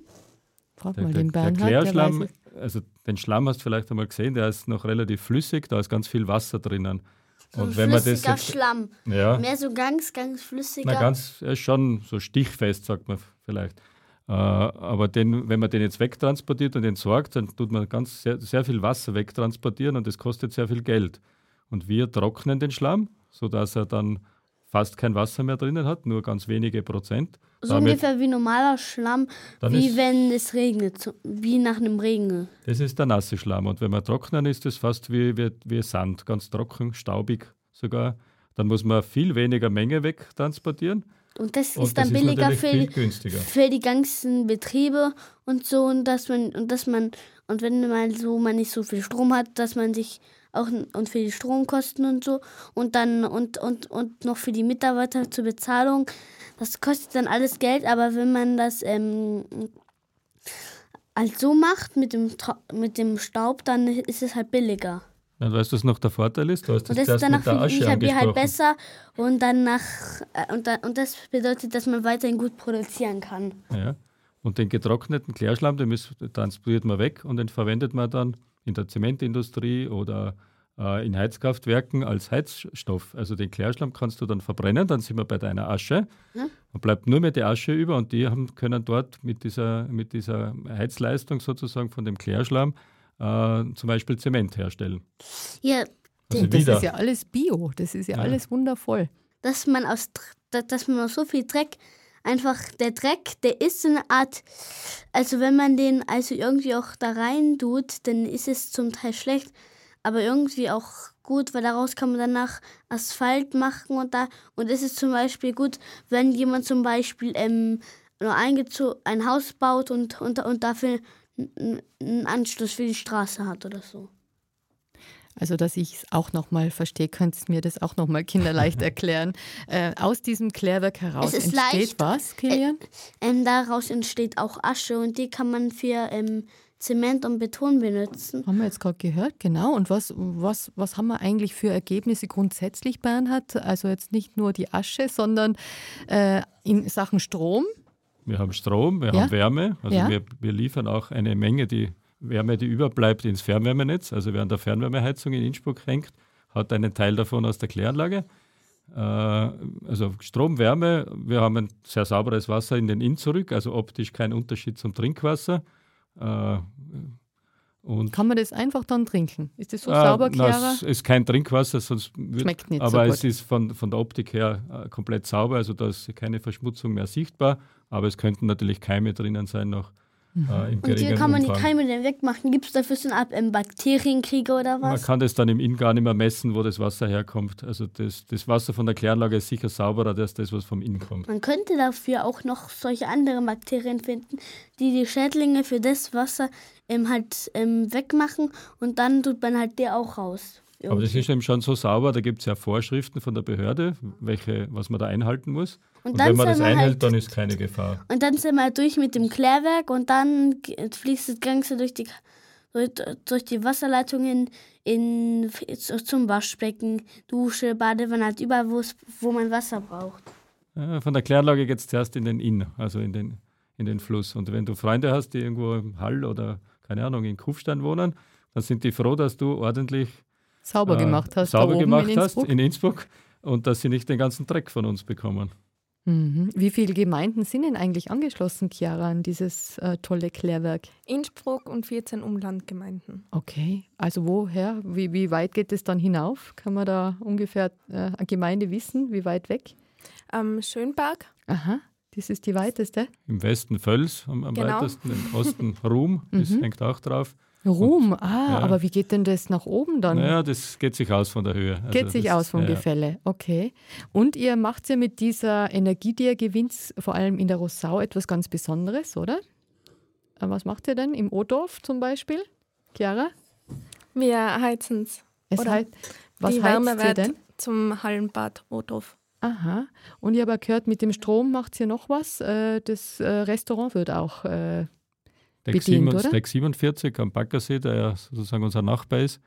Frag mal der, den Bernhard. Der Klärschlamm, der also den Schlamm hast du vielleicht einmal gesehen, der ist noch relativ flüssig, da ist ganz viel Wasser drinnen. So und wenn man das jetzt, Schlamm. Ja, mehr so ganz, ganz flüssiger. Na, ganz, er ist schon so stichfest, sagt man vielleicht. Äh, aber den, wenn man den jetzt wegtransportiert und entsorgt, dann tut man ganz sehr, sehr viel Wasser wegtransportieren und das kostet sehr viel Geld. Und wir trocknen den Schlamm, sodass er dann fast kein Wasser mehr drinnen hat, nur ganz wenige Prozent. So damit, ungefähr wie normaler Schlamm, wie ist, wenn es regnet, so, wie nach einem Regen. Das ist der nasse Schlamm und wenn man trocknen, ist das fast wie, wie, wie Sand, ganz trocken, staubig sogar. Dann muss man viel weniger Menge wegtransportieren. Und das ist und dann das billiger ist für, viel günstiger. Für die ganzen Betriebe und so und dass man und dass man und wenn man so man nicht so viel Strom hat, dass man sich auch und für die Stromkosten und so und dann und, und, und noch für die Mitarbeiter zur Bezahlung. Das kostet dann alles Geld, aber wenn man das ähm, halt so macht mit dem, mit dem Staub, dann ist es halt billiger. Dann weißt du, was noch der Vorteil ist? Du hast das und das danach finde ich I K B halt besser und danach äh, und, da, und das bedeutet, dass man weiterhin gut produzieren kann. Ja. Und den getrockneten Klärschlamm, den transportiert man weg und den verwendet man dann in der Zementindustrie oder äh, in Heizkraftwerken als Heizstoff. Also den Klärschlamm kannst du dann verbrennen, dann sind wir bei deiner Asche. Hm? Und bleibt nur mehr die Asche über und die haben, können dort mit dieser, mit dieser Heizleistung sozusagen von dem Klärschlamm äh, zum Beispiel Zement herstellen. Ja, also das wieder. ist ja alles Bio, das ist ja, ja. alles wundervoll. Dass man aus, dass man aus so viel Dreck, einfach der Dreck, der ist eine Art, also wenn man den also irgendwie auch da rein tut, dann ist es zum Teil schlecht, aber irgendwie auch gut, weil daraus kann man danach Asphalt machen und da, und es ist zum Beispiel gut, wenn jemand zum Beispiel ähm, nur eingezo- ein Haus baut und, und, und dafür einen Anschluss für die Straße hat oder so. Also, dass ich es auch nochmal verstehe, könntest du mir das auch nochmal kinderleicht erklären. Äh, aus diesem Klärwerk heraus entsteht leicht, was, Kilian? Äh, äh, daraus entsteht auch Asche und die kann man für ähm, Zement und Beton benutzen. Haben wir jetzt gerade gehört, genau. Und was, was, was haben wir eigentlich für Ergebnisse grundsätzlich, Bernhard? Also jetzt nicht nur die Asche, sondern äh, in Sachen Strom? Wir haben Strom, wir ja. haben Wärme. Also ja. wir, wir liefern auch eine Menge, die... Wärme, die überbleibt, ins Fernwärmenetz. Also wer an der Fernwärmeheizung in Innsbruck hängt, hat einen Teil davon aus der Kläranlage. Äh, also Strom, Wärme, wir haben ein sehr sauberes Wasser in den Inn zurück, also optisch kein Unterschied zum Trinkwasser. Äh, und Kann man das einfach dann trinken? Ist das so äh, sauber, Chiara? Nein, es ist kein Trinkwasser, sonst wird, schmeckt nicht aber so es gut. ist von, von der Optik her äh, komplett sauber, also da ist keine Verschmutzung mehr sichtbar, aber es könnten natürlich Keime drinnen sein noch. Äh, und hier kann man Umfang. die Keime dann wegmachen. Gibt es dafür so eine Art ähm, Bakterienkrieger oder was? Man kann das dann im Inn gar nicht mehr messen, wo das Wasser herkommt. Also das, das Wasser von der Kläranlage ist sicher sauberer als das, was vom Inn kommt. Man könnte dafür auch noch solche anderen Bakterien finden, die die Schädlinge für das Wasser ähm, halt ähm, wegmachen und dann tut man halt der auch raus. Irgendwie. Aber das ist eben schon so sauber, da gibt es ja Vorschriften von der Behörde, welche, was man da einhalten muss. Und, und dann wenn man das einhält, halt, dann ist keine Gefahr. Und dann sind wir durch mit dem Klärwerk und dann fließt das Ganze durch die, durch, durch die Wasserleitungen in, zum Waschbecken, Dusche, Badewanne, halt überall, wo man Wasser braucht. Ja, von der Kläranlage geht es zuerst in den Inn, also in den, in den Fluss. Und wenn du Freunde hast, die irgendwo im Hall oder, keine Ahnung, in Kufstein wohnen, dann sind die froh, dass du ordentlich sauber äh, gemacht hast, sauber gemacht in hast in Innsbruck und dass sie nicht den ganzen Dreck von uns bekommen. Mhm. Wie viele Gemeinden sind denn eigentlich angeschlossen, Chiara, an dieses äh, tolle Klärwerk? Innsbruck und vierzehn Umlandgemeinden. Okay, also woher, wie, wie weit geht es dann hinauf? Kann man da ungefähr äh, eine Gemeinde wissen, wie weit weg? Ähm, Schönberg. Aha, das ist die weiteste. Im Westen Völs am, am genau. weitesten, im Osten Ruhm, das mhm. hängt auch drauf. Ruhm, und, ah, ja. aber wie geht denn das nach oben dann? Naja, das geht sich aus von der Höhe. Also geht sich das, aus vom ja. Gefälle, okay. Und ihr macht ja mit dieser Energie, die ihr gewinnt, vor allem in der Roßau etwas ganz Besonderes, oder? Was macht ihr denn im O-Dorf zum Beispiel, Chiara? Wir heizen es. Oder heiz- was heizt ihr denn? Zum Hallenbad O-Dorf. Aha. Und ihr habt aber gehört, mit dem Strom macht ihr noch was. Das Restaurant wird auch... Deck siebenundvierzig am Baggersee, der ja sozusagen unser Nachbar ist,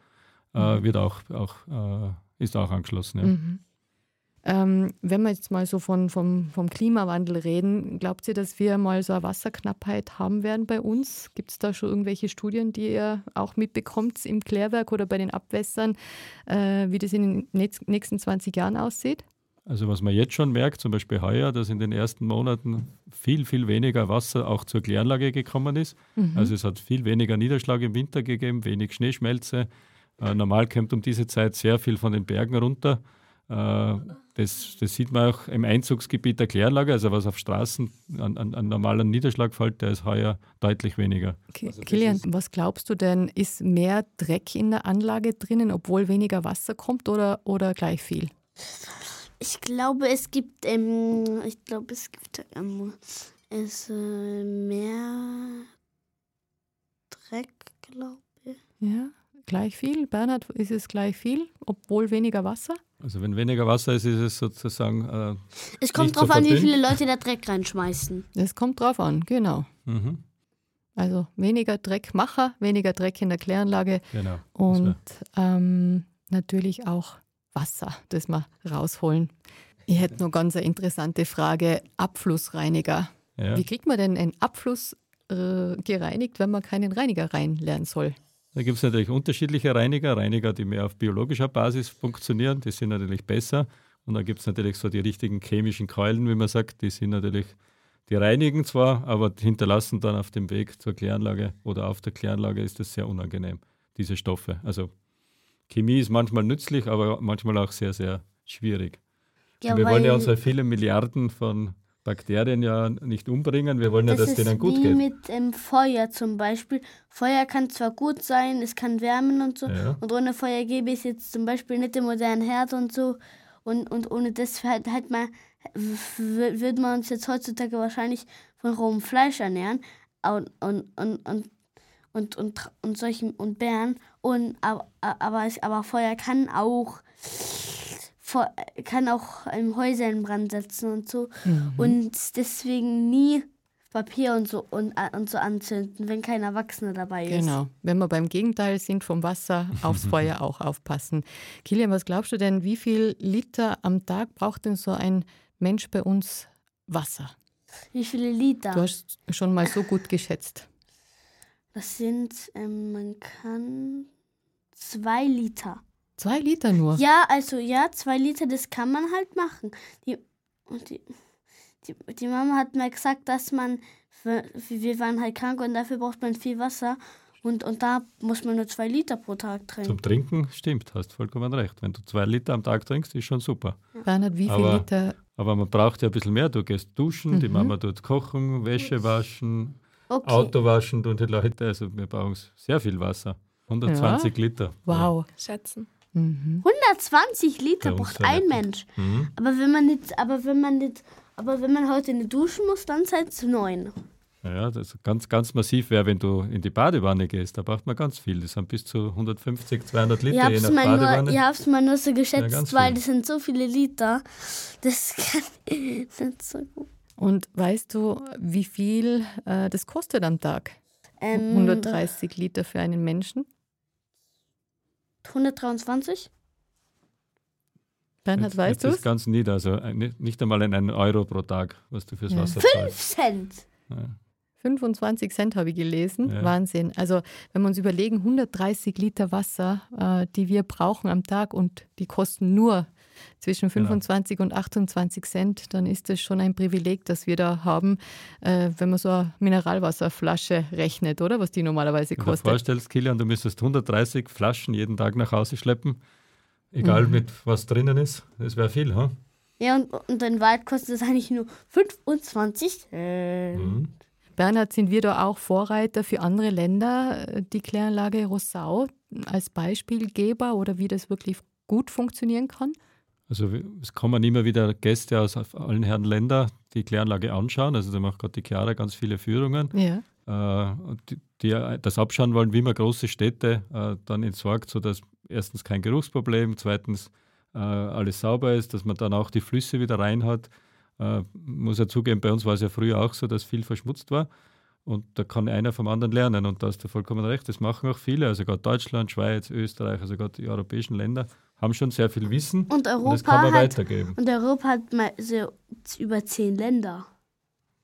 äh, wird auch, auch, äh, ist auch angeschlossen. Ja. Mhm. Ähm, wenn wir jetzt mal so von, vom, vom Klimawandel reden, glaubt ihr, dass wir mal so eine Wasserknappheit haben werden bei uns? Gibt es da schon irgendwelche Studien, die ihr auch mitbekommt im Klärwerk oder bei den Abwässern, äh, wie das in den nächsten zwanzig Jahren aussieht? Also was man jetzt schon merkt, zum Beispiel heuer, dass in den ersten Monaten viel, viel weniger Wasser auch zur Kläranlage gekommen ist. Mhm. Also es hat viel weniger Niederschlag im Winter gegeben, wenig Schneeschmelze. Äh, normal kommt um diese Zeit sehr viel von den Bergen runter. Äh, das, das sieht man auch im Einzugsgebiet der Kläranlage. Also was auf Straßen an, an, an normalen Niederschlag fällt, der ist heuer deutlich weniger. Okay. Also Kilian, was glaubst du denn, ist mehr Dreck in der Anlage drinnen, obwohl weniger Wasser kommt oder, oder gleich viel? Ich glaube, es gibt, ähm, ich glaube, es gibt ähm, es, äh, mehr Dreck, glaube ich. Ja, gleich viel. Bernhard, ist es gleich viel, obwohl weniger Wasser? Also wenn weniger Wasser ist, ist es sozusagen äh, es kommt drauf an, wie viele Leute da Dreck reinschmeißen. Es kommt drauf an, genau. Mhm. Also weniger Dreckmacher, weniger Dreck in der Kläranlage. Genau. Und ähm, natürlich auch Wasser, das wir rausholen. Ich hätte noch ganz eine interessante Frage. Abflussreiniger. Ja. Wie kriegt man denn einen Abfluss äh, gereinigt, wenn man keinen Reiniger reinlernen soll? Da gibt es natürlich unterschiedliche Reiniger, Reiniger, die mehr auf biologischer Basis funktionieren, die sind natürlich besser. Und dann gibt es natürlich so die richtigen chemischen Keulen, wie man sagt, die sind natürlich, die reinigen zwar, aber hinterlassen dann auf dem Weg zur Kläranlage oder auf der Kläranlage ist das sehr unangenehm, diese Stoffe. Also Chemie ist manchmal nützlich, aber manchmal auch sehr, sehr schwierig. Ja, wir wollen ja unsere vielen Milliarden von Bakterien ja nicht umbringen, wir wollen ja, dass denen gut geht. Das ist wie mit ähm, Feuer zum Beispiel. Feuer kann zwar gut sein, es kann wärmen und so, ja. Und ohne Feuer gäbe es jetzt zum Beispiel nicht den modernen Herd und so. Und, und ohne das halt, halt mal, w- würde man uns jetzt heutzutage wahrscheinlich von rohem Fleisch ernähren und, und, und, und, und, und, und solchen und Bären. Und, aber, aber, aber Feuer kann auch... kann auch Häuser in Brand setzen und so. Mhm. Und deswegen nie Papier und so, und, und so anzünden, wenn kein Erwachsener dabei ist. Genau. Wenn wir beim Gegenteil sind, vom Wasser aufs Feuer auch aufpassen. Kilian, was glaubst du denn, wie viel Liter am Tag braucht denn so ein Mensch bei uns Wasser? Wie viele Liter? Du hast schon mal so gut geschätzt. Das sind, ähm, man kann zwei Liter. Zwei Liter nur? Ja, also ja, zwei Liter, das kann man halt machen. Die, und die, die, die Mama hat mal gesagt, dass man, wir waren halt krank und dafür braucht man viel Wasser. Und, und da muss man nur zwei Liter pro Tag trinken. Zum Trinken stimmt, hast vollkommen recht. Wenn du zwei Liter am Tag trinkst, ist schon super. Ja. Bernhard, wie viel aber, Liter? Aber man braucht ja ein bisschen mehr. Du gehst duschen, mhm. Die Mama tut kochen, Wäsche waschen, okay. Auto waschen und die Leute. Also wir brauchen sehr viel Wasser. hundertzwanzig ja. Liter. Wow. Ja. Schätzen. Mhm. hundertzwanzig Liter braucht ein Mensch. Mhm. Aber wenn man nicht, aber wenn man nicht, aber wenn man heute nicht duschen muss, dann sind es neun. Ja, das ganz, ganz massiv wäre, wenn du in die Badewanne gehst. Da braucht man ganz viel. Das sind bis zu hundertfünfzig, zweihundert Liter. Ich habe es mal, mal nur so geschätzt, ja, weil das sind so viele Liter. Das sind so gut. Und weißt du, wie viel äh, das kostet am Tag? Ähm, hundertdreißig Liter für einen Menschen? hundertdreiundzwanzig? Bernhard, jetzt, weißt jetzt du es? Das ist ganz nieder, also nicht einmal in einen Euro pro Tag, was du fürs ja. Wasser zahlst. fünf Cent! Ja. fünfundzwanzig Cent habe ich gelesen, ja. Wahnsinn. Also wenn wir uns überlegen, hundertdreißig Liter Wasser, äh, die wir brauchen am Tag und die kosten nur zwischen fünfundzwanzig genau. und achtundzwanzig Cent, dann ist das schon ein Privileg, das wir da haben, äh, wenn man so eine Mineralwasserflasche rechnet, oder? Was die normalerweise kostet. Wenn du dir vorstellst, Kilian, du müsstest hundertdreißig Flaschen jeden Tag nach Hause schleppen, egal mhm. mit was drinnen ist, das wäre viel, ha? Ja, und, und in Wald kostet es eigentlich nur fünfundzwanzig Cent. Mhm. Bernhard, sind wir da auch Vorreiter für andere Länder, die Kläranlage Roßau als Beispielgeber oder wie das wirklich gut funktionieren kann? Also es kommen immer wieder Gäste aus allen Herren Länder die Kläranlage anschauen. Also da macht gerade die Chiara ganz viele Führungen, ja. äh, die, die das abschauen wollen, wie man große Städte äh, dann entsorgt, sodass erstens kein Geruchsproblem, zweitens äh, alles sauber ist, dass man dann auch die Flüsse wieder rein hat. Uh, muss ja zugeben, bei uns war es ja früher auch so, dass viel verschmutzt war und da kann einer vom anderen lernen und da hast du vollkommen recht, das machen auch viele, also gerade Deutschland, Schweiz, Österreich, also gerade die europäischen Länder haben schon sehr viel Wissen und, Europa und das kann man hat, weitergeben. Und Europa hat mal so über zehn Länder.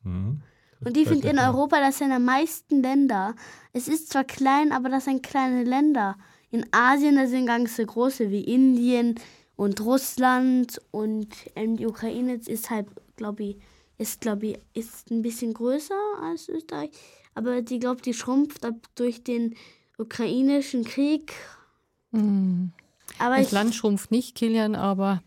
Mhm. Und ich finde in Europa, das sind am meisten Länder. Es ist zwar klein, aber das sind kleine Länder. In Asien, da sind ganz so große wie Indien und Russland und ähm, die Ukraine ist halt glaube ich, ist, glaube ich, ist ein bisschen größer als Österreich. Aber die, glaube ich, die schrumpft ab durch den ukrainischen Krieg. Mm. Aber das ich, Land schrumpft nicht, Kilian, aber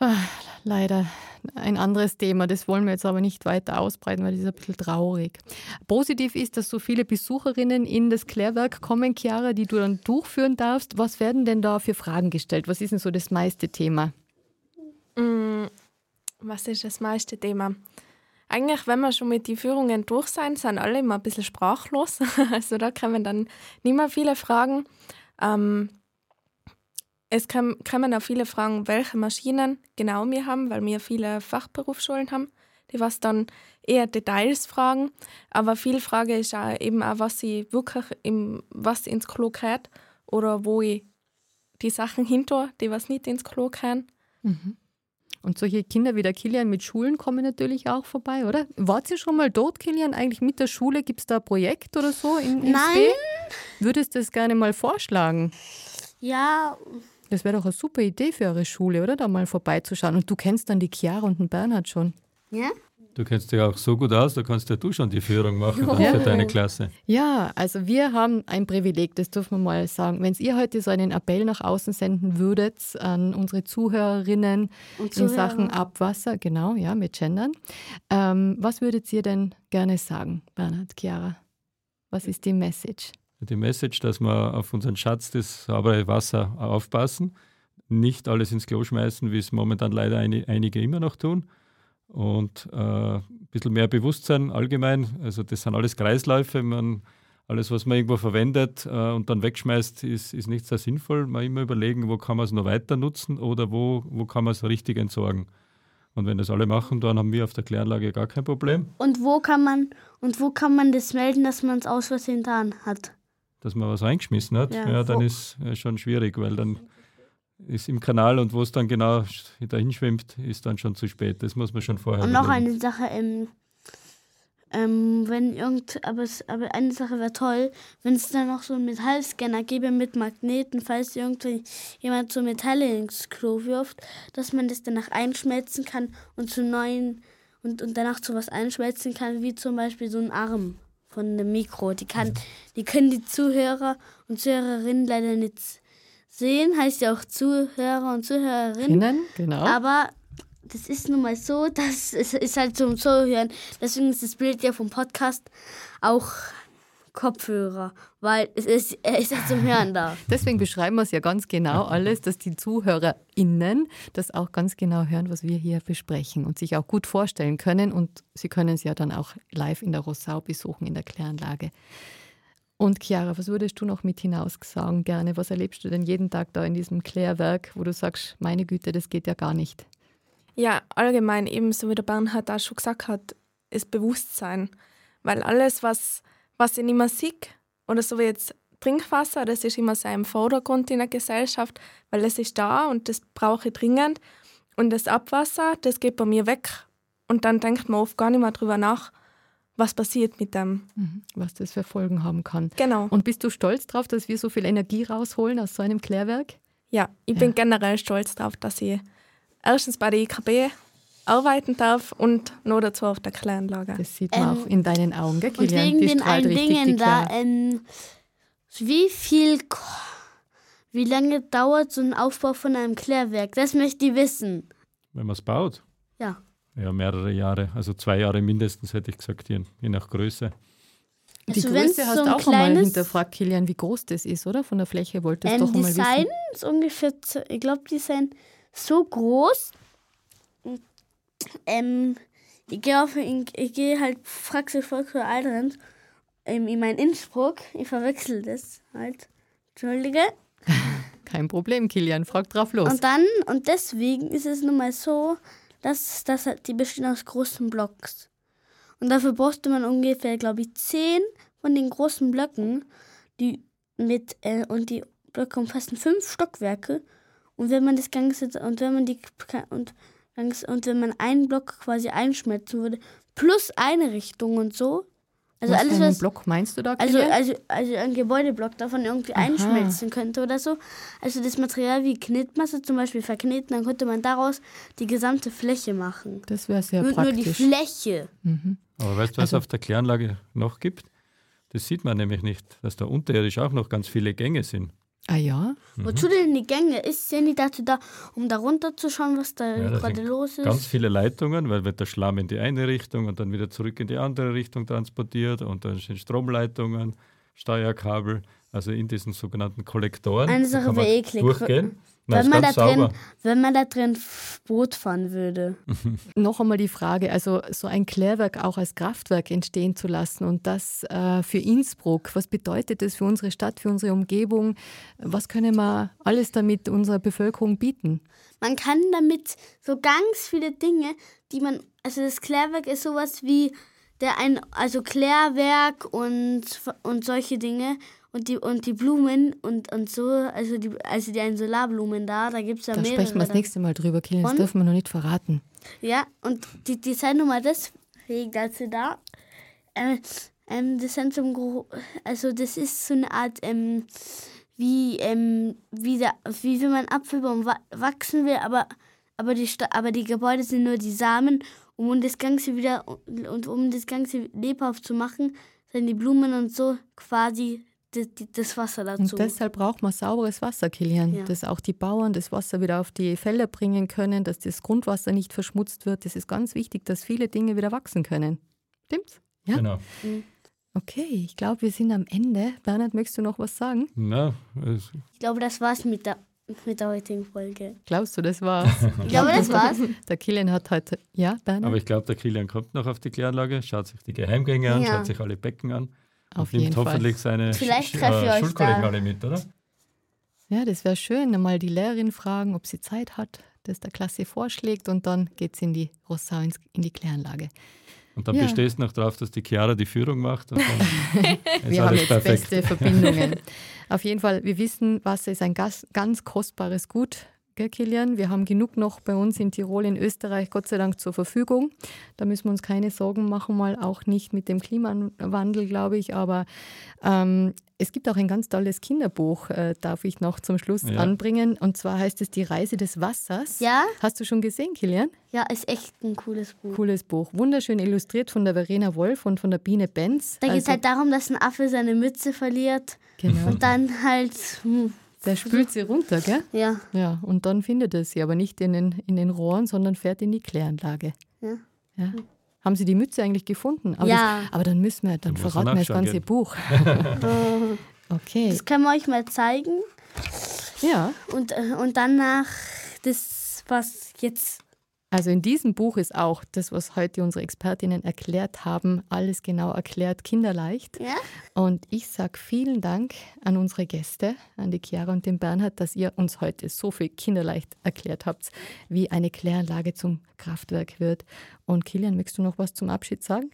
ach, leider ein anderes Thema. Das wollen wir jetzt aber nicht weiter ausbreiten, weil das ist ein bisschen traurig. Positiv ist, dass so viele Besucherinnen in das Klärwerk kommen, Chiara, die du dann durchführen darfst. Was werden denn da für Fragen gestellt? Was ist denn so das meiste Thema? Mm. Was ist das meiste Thema? Eigentlich, wenn wir schon mit den Führungen durch sind, sind alle immer ein bisschen sprachlos. Also da kommen dann nicht mehr viele Fragen. Ähm, es kommen auch viele Fragen, welche Maschinen genau wir haben, weil wir viele Fachberufsschulen haben, die was dann eher Details fragen. Aber viel Frage ist auch eben auch, was ich wirklich im, was ins Klo gehört oder wo ich die Sachen hinter, die was nicht ins Klo gehören. Mhm. Und solche Kinder wie der Kilian mit Schulen kommen natürlich auch vorbei, oder? Wart ihr schon mal dort, Kilian? Eigentlich mit der Schule? Gibt es da ein Projekt oder so? In Nein, Würdest du das gerne mal vorschlagen? Ja. Das wäre doch eine super Idee für eure Schule, oder? Da mal vorbeizuschauen. Und du kennst dann die Chiara und den Bernhard schon. Ja. Du kennst dich auch so gut aus, da kannst ja du schon die Führung machen dann für deine Klasse. Ja, also wir haben ein Privileg, das dürfen wir mal sagen. Wenn ihr heute so einen Appell nach außen senden würdet an unsere Zuhörerinnen und in Sachen Abwasser, genau, ja, mit Gendern, ähm, was würdet ihr denn gerne sagen, Bernhard, Chiara? Was ist die Message? Die Message, dass wir auf unseren Schatz, das saubere Wasser, aufpassen, nicht alles ins Klo schmeißen, wie es momentan leider ein, einige immer noch tun. Und äh, ein bisschen mehr Bewusstsein allgemein. Also das sind alles Kreisläufe. Man, alles, was man irgendwo verwendet äh, und dann wegschmeißt, ist, ist nicht sehr sinnvoll. Man immer überlegen, wo kann man es noch weiter nutzen oder wo, wo kann man es richtig entsorgen. Und wenn das alle machen, dann haben wir auf der Kläranlage gar kein Problem. Und wo kann man, und wo kann man das melden, dass man es aus Versehen getan hat? Dass man was reingeschmissen hat, ja, ja dann ist äh, schon schwierig, weil dann ist im Kanal und wo es dann genau dahin schwimmt, ist dann schon zu spät. Das muss man schon vorher Und noch überlegen. Eine Sache, ähm, ähm, wenn irgend, aber, es, aber eine Sache wäre toll, wenn es dann noch so einen Metallscanner gäbe mit Magneten, falls irgendwie jemand so Metalle ins Klo wirft, dass man das danach einschmelzen kann und zu neuen und, und danach zu was einschmelzen kann, wie zum Beispiel so ein Arm von einem Mikro. Die kann, die können die Zuhörer und Zuhörerinnen leider nicht sehen, heißt ja auch Zuhörer und Zuhörerinnen. Innen, genau. Aber das ist nun mal so, das ist, ist halt zum Zuhören. Deswegen ist das Bild ja vom Podcast auch Kopfhörer, weil es ist, er ist ja zum Hören da. Deswegen beschreiben wir es ja ganz genau alles, dass die ZuhörerInnen das auch ganz genau hören, was wir hier besprechen und sich auch gut vorstellen können. Und sie können es ja dann auch live in der Roßau besuchen, in der Kläranlage. Und Chiara, was würdest du noch mit hinaus sagen gerne? Was erlebst du denn jeden Tag da in diesem Klärwerk, wo du sagst, meine Güte, das geht ja gar nicht? Ja, allgemein eben, so wie der Bernhard auch schon gesagt hat, ist Bewusstsein. Weil alles, was, was ich nicht mehr sehe, oder so wie jetzt Trinkwasser, das ist immer so im Vordergrund in der Gesellschaft, weil das ist da und das brauche ich dringend. Und das Abwasser, das geht bei mir weg. Und dann denkt man oft gar nicht mehr drüber nach, was passiert mit dem. Was das für Folgen haben kann. Genau. Und bist du stolz drauf, dass wir so viel Energie rausholen aus so einem Klärwerk? Ja, ich ja. bin generell stolz drauf, dass ich erstens bei der I K B arbeiten darf und noch dazu auf der Kläranlage. Das sieht man ähm, auch in deinen Augen, gell, Kilian? Und wegen den allen Dingen da, ähm, wie viel, wie lange dauert so ein Aufbau von einem Klärwerk? Das möchte ich wissen. Wenn man es baut? Ja. Ja, mehrere Jahre, also zwei Jahre mindestens, hätte ich gesagt, je nach Größe. Also die Größe hast du so auch einmal hinterfragt, Kilian, wie groß das ist, oder? Von der Fläche wolltest du ähm, doch einmal wissen. Die sind ungefähr, ich glaube, die sind so groß. Ähm, ich gehe geh halt, frag sie voll für Alteren. Ähm, ich meine Innsbruck, ich verwechsel das halt. Entschuldige. Kein Problem, Kilian, frag drauf los. Und dann, und deswegen ist es nun mal so, Das, das, die bestehen aus großen Blocks. Und dafür brauchte man ungefähr, glaube ich, zehn von den großen Blöcken. Die mit, äh, und die Blöcke umfassen fünf Stockwerke. Und wenn man das Ganze, und wenn man die und, und wenn man einen Block quasi einschmelzen würde, plus Einrichtung und so. Also was alles, für einen was, Block meinst du da? Also, also, also ein Gebäudeblock davon irgendwie Aha. einschmelzen könnte oder so. Also das Material wie Knetmasse zum Beispiel verkneten, dann könnte man daraus die gesamte Fläche machen. Das wäre sehr nur, praktisch. Nur die Fläche. Mhm. Aber weißt du, was es also, auf der Kläranlage noch gibt? Das sieht man nämlich nicht, dass da unterirdisch auch noch ganz viele Gänge sind. Ah ja? Mhm. Wozu denn die Gänge? Ist ja nicht dazu da, um da runter zu schauen, was da ja, gerade los ist? Ganz viele Leitungen, weil wird der Schlamm in die eine Richtung und dann wieder zurück in die andere Richtung transportiert und dann sind Stromleitungen, Steuerkabel, also in diesen sogenannten Kollektoren. Eine Sache wäre eklig. Durchgehen. Nein, wenn, man da drin, wenn man da drin Boot fahren würde. Noch einmal die Frage, also so ein Klärwerk auch als Kraftwerk entstehen zu lassen und das äh, für Innsbruck, was bedeutet das für unsere Stadt, für unsere Umgebung? Was können wir alles damit unserer Bevölkerung bieten? Man kann damit so ganz viele Dinge, die man, also das Klärwerk ist sowas wie, der ein, also Klärwerk und, und solche Dinge, Und die, und die Blumen und, und so, also die, also die einen Solarblumen da, da gibt es ja da mehrere. Da sprechen wir das nächste Mal drüber, Kilian, das dürfen wir noch nicht verraten. Ja, und die, die sind nun mal deswegen dazu da. Äh, Ähm, das sind so, also das ist so eine Art, ähm, wie, ähm, wie, der, wie wenn man Apfelbaum wa- wachsen will, aber, aber, die Sta- aber die Gebäude sind nur die Samen. Um, um das Ganze wieder, und um das Ganze lebhaft zu machen, sind die Blumen und so quasi das, das Wasser dazu. Und deshalb braucht man sauberes Wasser, Kilian, ja. Dass auch die Bauern das Wasser wieder auf die Felder bringen können, dass das Grundwasser nicht verschmutzt wird. Das ist ganz wichtig, dass viele Dinge wieder wachsen können. Stimmt's? Ja? Genau. Mhm. Okay, ich glaube, wir sind am Ende. Bernhard, möchtest du noch was sagen? Nein. Ich glaube, das war's mit der, mit der heutigen Folge. Glaubst du, das war's? Ich glaube, das war's. Der Kilian hat heute, ja, Bernhard? Aber ich glaube, der Kilian kommt noch auf die Kläranlage, schaut sich die Geheimgänge ja. an, schaut sich alle Becken an. Auf jeden nimmt Fall. Hoffentlich seine Vielleicht Sch- äh, Schulkollegen da. Alle mit, oder? Ja, das wäre schön. Mal die Lehrerin fragen, ob sie Zeit hat, das der Klasse vorschlägt und dann geht's in die Roßau, in die Kläranlage. Und dann ja. bestehst du noch darauf, dass die Chiara die Führung macht. Und dann wir haben jetzt perfekt. Beste Verbindungen. Auf jeden Fall, wir wissen, Wasser ist ein ganz, ganz kostbares Gut, gell, Kilian? Wir haben genug noch bei uns in Tirol, in Österreich, Gott sei Dank zur Verfügung. Da müssen wir uns keine Sorgen machen, mal auch nicht mit dem Klimawandel, glaube ich. Aber ähm, es gibt auch ein ganz tolles Kinderbuch, äh, darf ich noch zum Schluss ja. anbringen. Und zwar heißt es Die Reise des Wassers. Ja. Hast du schon gesehen, Kilian? Ja, ist echt ein cooles Buch. Cooles Buch. Wunderschön illustriert von der Verena Wolf und von der Biene Benz. Da geht es also halt darum, dass ein Affe seine Mütze verliert. Genau. Und dann halt... Hm. Der spült sie runter, gell? Ja. Ja. Und dann findet er sie, aber nicht in den, in den Rohren, sondern fährt in die Kläranlage. Ja. ja. Haben Sie die Mütze eigentlich gefunden? Aber ja. Das, aber dann müssen wir, dann, dann verraten wir das ganze gehen. Buch. Okay. Das können wir euch mal zeigen. Ja. Und, und danach das, was jetzt... Also in diesem Buch ist auch das, was heute unsere Expertinnen erklärt haben, alles genau erklärt, kinderleicht. Ja. Und ich sage vielen Dank an unsere Gäste, an die Chiara und den Bernhard, dass ihr uns heute so viel kinderleicht erklärt habt, wie eine Kläranlage zum Kraftwerk wird. Und Kilian, möchtest du noch was zum Abschied sagen?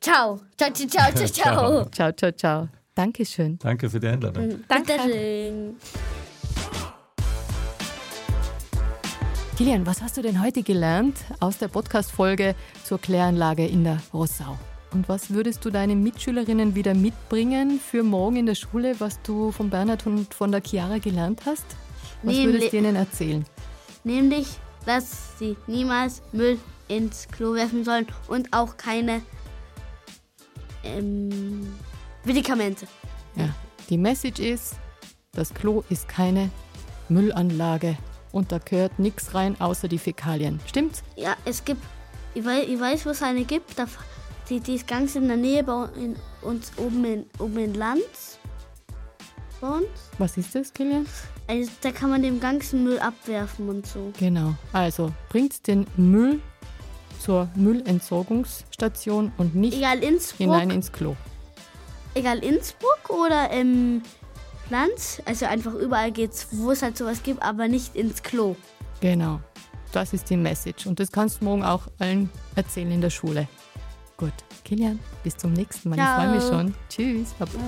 Ciao. Ciao, ciao, ciao, ciao. Ciao, ciao, ciao. ciao. Dankeschön. Danke für die Einladung. Dankeschön. Kilian, was hast du denn heute gelernt aus der Podcast-Folge zur Kläranlage in der Roßau? Und was würdest du deinen Mitschülerinnen wieder mitbringen für morgen in der Schule, was du von Bernhard und von der Chiara gelernt hast? Was Nämlich, würdest du ihnen erzählen? Nämlich, dass sie niemals Müll ins Klo werfen sollen und auch keine ähm, Medikamente. Ja, die Message ist, das Klo ist keine Müllanlage. Und da gehört nichts rein, außer die Fäkalien. Stimmt's? Ja, es gibt, ich weiß, ich weiß was es eine gibt, die, die ist ganz in der Nähe bei uns oben in, oben in Lans. Bei uns. Was ist das, Kilian? Also, da kann man den ganzen Müll abwerfen und so. Genau, also bringt den Müll zur Müllentsorgungsstation und nicht Egal, Innsbruck, hinein ins Klo. Egal Innsbruck oder im... Also einfach überall geht's, wo es halt sowas gibt, aber nicht ins Klo. Genau, das ist die Message. Und das kannst du morgen auch allen erzählen in der Schule. Gut, Kilian, bis zum nächsten Mal. Ciao. Ich freue mich schon. Tschüss. Baba.